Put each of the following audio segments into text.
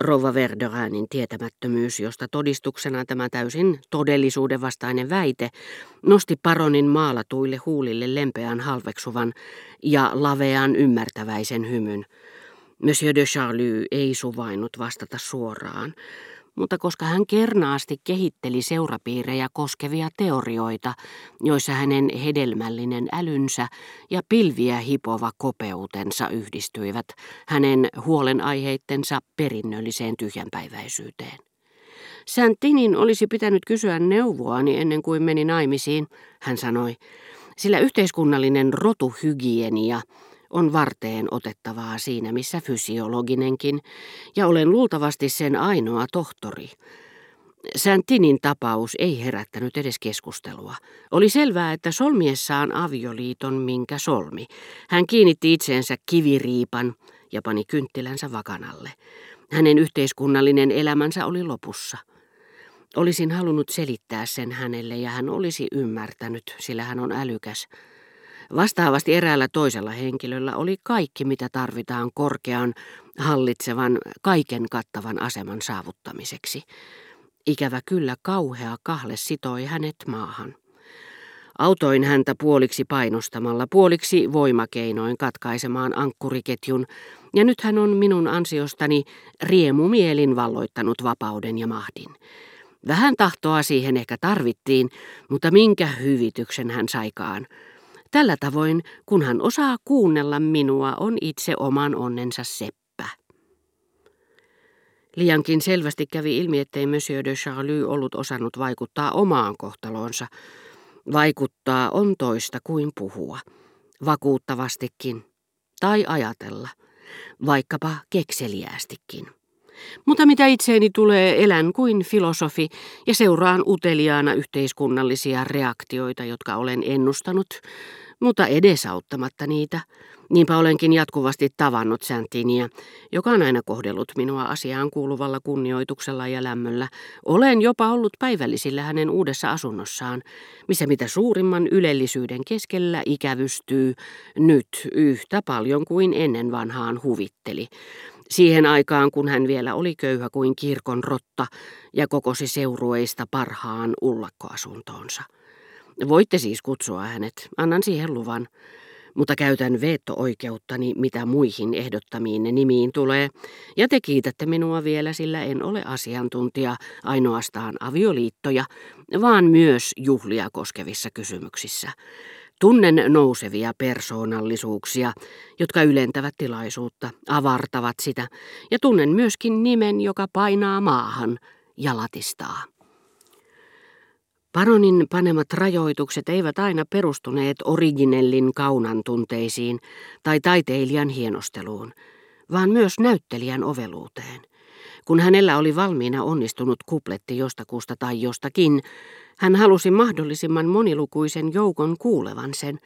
Rouva Verderanin tietämättömyys, josta todistuksena tämä täysin todellisuuden vastainen väite, nosti paronin maalatuille huulille lempeän halveksuvan ja lavean ymmärtäväisen hymyn. Monsieur de Charlus ei suvainnut vastata suoraan, mutta koska hän kernaasti kehitteli seurapiirejä koskevia teorioita, joissa hänen hedelmällinen älynsä ja pilviä hipova kopeutensa yhdistyivät hänen huolenaiheittensa perinnölliseen tyhjänpäiväisyyteen. Santinin olisi pitänyt kysyä neuvoani ennen kuin meni naimisiin, hän sanoi, sillä yhteiskunnallinen rotuhygienia on varteen otettavaa siinä, missä fysiologinenkin, ja olen luultavasti sen ainoa tohtori. Santinin tapaus ei herättänyt edes keskustelua. Oli selvää, että solmiessaan avioliiton minkä solmi. Hän kiinnitti itseensä kiviriipan ja pani kynttilänsä vakanalle. Hänen yhteiskunnallinen elämänsä oli lopussa. Olisin halunnut selittää sen hänelle ja hän olisi ymmärtänyt, sillä hän on älykäs. Vastaavasti eräällä toisella henkilöllä oli kaikki, mitä tarvitaan korkean, hallitsevan, kaiken kattavan aseman saavuttamiseksi. Ikävä kyllä kauhea kahle sitoi hänet maahan. Autoin häntä puoliksi painostamalla, puoliksi voimakeinoin katkaisemaan ankkuriketjun, ja nyt hän on minun ansiostani riemumielin valloittanut vapauden ja mahdin. Vähän tahtoa siihen ehkä tarvittiin, mutta minkä hyvityksen hän saikaan. Tällä tavoin, kun hän osaa kuunnella minua, on itse oman onnensa seppä. Liiankin selvästi kävi ilmi, ettei Monsieur de Charlus ollut osannut vaikuttaa omaan kohtaloonsa. Vaikuttaa on toista kuin puhua, vakuuttavastikin, tai ajatella, vaikkapa kekseliäästikin. Mutta mitä itseeni tulee, elän kuin filosofi ja seuraan uteliaana yhteiskunnallisia reaktioita, jotka olen ennustanut, mutta edesauttamatta niitä. Niinpä olenkin jatkuvasti tavannut Santinia, joka on aina kohdellut minua asiaan kuuluvalla kunnioituksella ja lämmöllä. Olen jopa ollut päivällisillä hänen uudessa asunnossaan, missä mitä suurimman ylellisyyden keskellä ikävystyy nyt yhtä paljon kuin ennen vanhaan huvitteli. Siihen aikaan, kun hän vielä oli köyhä kuin kirkon rotta ja kokosi seurueista parhaan ullakkoasuntoonsa. Voitte siis kutsua hänet, annan siihen luvan, mutta käytän veto-oikeuttani, mitä muihin ehdottamiin nimiin tulee, ja te kiitätte minua vielä, sillä en ole asiantuntija ainoastaan avioliittoja, vaan myös juhlia koskevissa kysymyksissä. Tunnen nousevia persoonallisuuksia, jotka ylentävät tilaisuutta, avartavat sitä, ja tunnen myöskin nimen, joka painaa maahan ja latistaa. Paronin panemat rajoitukset eivät aina perustuneet originellin kaunan tunteisiin tai taiteilijan hienosteluun, vaan myös näyttelijän oveluuteen. Kun hänellä oli valmiina onnistunut kupletti jostakusta tai jostakin, hän halusi mahdollisimman monilukuisen joukon kuulevan sen,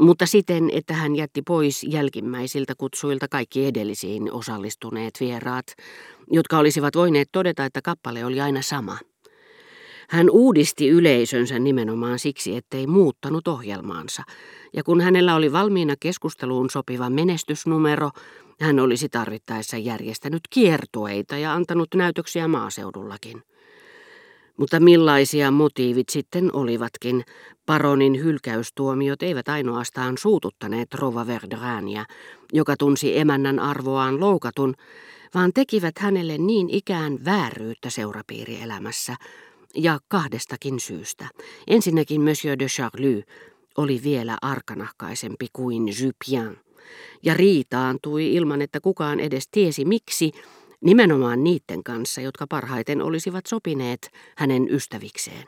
mutta siten, että hän jätti pois jälkimmäisiltä kutsuilta kaikki edellisiin osallistuneet vieraat, jotka olisivat voineet todeta, että kappale oli aina sama. Hän uudisti yleisönsä nimenomaan siksi, ettei muuttanut ohjelmaansa, ja kun hänellä oli valmiina keskusteluun sopiva menestysnumero, hän olisi tarvittaessa järjestänyt kiertueita ja antanut näytöksiä maaseudullakin. Mutta millaisia motiivit sitten olivatkin, paronin hylkäystuomiot eivät ainoastaan suututtaneet Rouva Verderania, joka tunsi emännän arvoaan loukatun, vaan tekivät hänelle niin ikään vääryyttä seurapiirielämässä, ja kahdestakin syystä. Ensinnäkin Monsieur de Charlus oli vielä arkanahkaisempi kuin Jupien, ja riitaantui ilman, että kukaan edes tiesi miksi, nimenomaan niiden kanssa, jotka parhaiten olisivat sopineet hänen ystävikseen.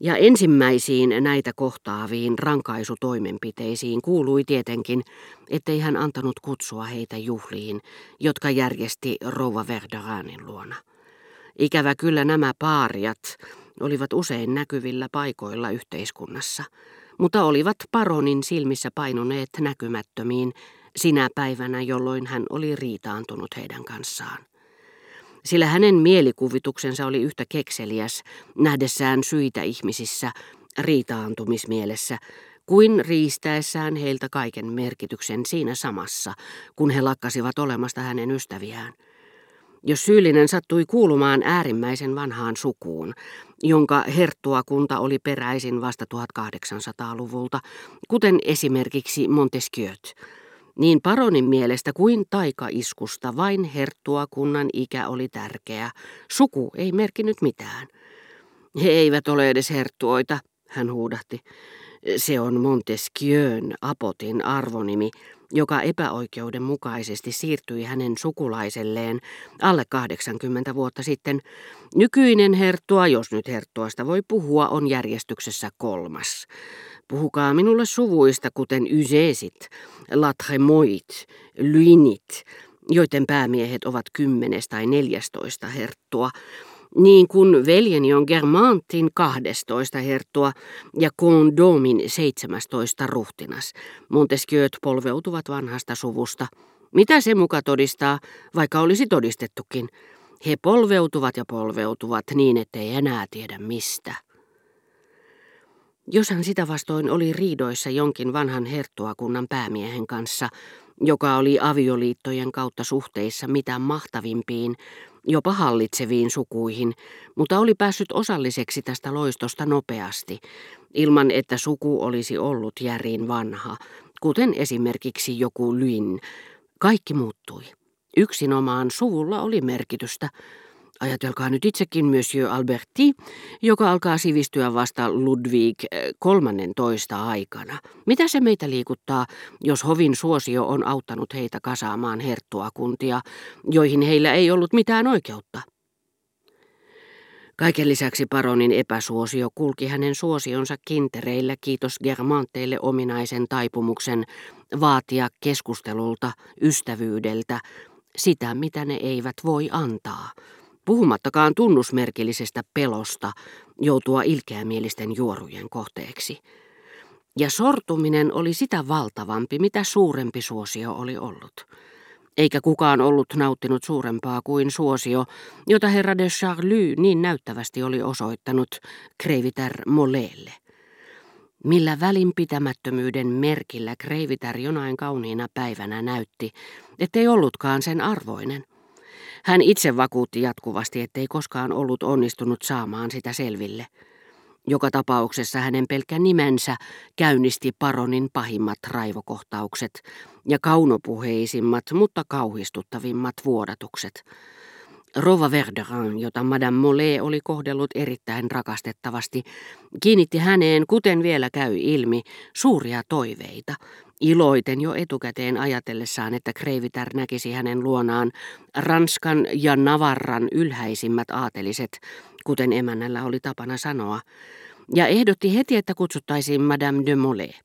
Ja ensimmäisiin näitä kohtaaviin rankaisutoimenpiteisiin kuului tietenkin, ettei hän antanut kutsua heitä juhliin, jotka järjesti Rouva Verderanin luona. Ikävä kyllä nämä paariat olivat usein näkyvillä paikoilla yhteiskunnassa, mutta olivat paronin silmissä painuneet näkymättömiin sinä päivänä, jolloin hän oli riitaantunut heidän kanssaan. Sillä hänen mielikuvituksensa oli yhtä kekseliäs nähdessään syitä ihmisissä riitaantumismielessä kuin riistäessään heiltä kaiken merkityksen siinä samassa, kun he lakkasivat olemasta hänen ystäviään. jos syyllinen sattui kuulumaan äärimmäisen vanhaan sukuun, jonka herttuakunta oli peräisin vasta 1800-luvulta, kuten esimerkiksi Montesquieu't, niin paronin mielestä kuin taikaiskusta vain herttuakunnan ikä oli tärkeä. Suku ei merkinnyt mitään. He eivät ole edes herttuoita, hän huudahti. Se on Montesquieun apotin arvonimi, joka epäoikeudenmukaisesti siirtyi hänen sukulaiselleen alle 80 vuotta sitten. Nykyinen herttua, jos nyt herttuasta voi puhua, on järjestyksessä 3. Puhukaa minulle suvuista, kuten Ysesit, Latremoit, Luinit, joiden päämiehet ovat 10 tai 14 herttua. Niin kuin veljeni on Germantin 12 herttua ja Kondomin 17 ruhtinas. Montesquieu't polveutuvat vanhasta suvusta. Mitä se muka todistaa, vaikka olisi todistettukin? He polveutuvat ja polveutuvat niin, ettei enää tiedä mistä. Jos hän sitä vastoin oli riidoissa jonkin vanhan herttuakunnan päämiehen kanssa, joka oli avioliittojen kautta suhteissa mitä mahtavimpiin, jopa hallitseviin sukuihin, mutta oli päässyt osalliseksi tästä loistosta nopeasti, ilman että suku olisi ollut järin vanha, kuten esimerkiksi joku Lyn. Kaikki muuttui. Yksinomaan suvulla oli merkitystä. Ajatelkaa nyt itsekin monsieur Alberti, joka alkaa sivistyä vasta Ludwig XIII aikana. Mitä se meitä liikuttaa, jos hovin suosio on auttanut heitä kasaamaan herttuakuntia, joihin heillä ei ollut mitään oikeutta? Kaiken lisäksi paronin epäsuosio kulki hänen suosionsa kintereillä kiitos Germanteille ominaisen taipumuksen vaatia keskustelulta, ystävyydeltä, sitä mitä ne eivät voi antaa. Puhumattakaan tunnusmerkillisestä pelosta joutua ilkeämielisten juorujen kohteeksi. Ja sortuminen oli sitä valtavampi, mitä suurempi suosio oli ollut. Eikä kukaan ollut nauttinut suurempaa kuin suosio, jota herra de Charlus niin näyttävästi oli osoittanut Kreivitär Molélle. Millä välinpitämättömyyden merkillä Kreivitär jonain kauniina päivänä näytti, ettei ollutkaan sen arvoinen. Hän itse vakuutti jatkuvasti, ettei koskaan ollut onnistunut saamaan sitä selville. Joka tapauksessa hänen pelkkä nimensä käynnisti paronin pahimmat raivokohtaukset ja kaunopuheisimmat, mutta kauhistuttavimmat vuodatukset. Rouva Verderan, jota Madame Molé oli kohdellut erittäin rakastettavasti, kiinnitti häneen, kuten vielä käy ilmi, suuria toiveita, iloiten jo etukäteen ajatellessaan, että Kreivitär näkisi hänen luonaan Ranskan ja Navarran ylhäisimmät aateliset, kuten emännällä oli tapana sanoa, ja ehdotti heti, että kutsuttaisiin Madame de Molé.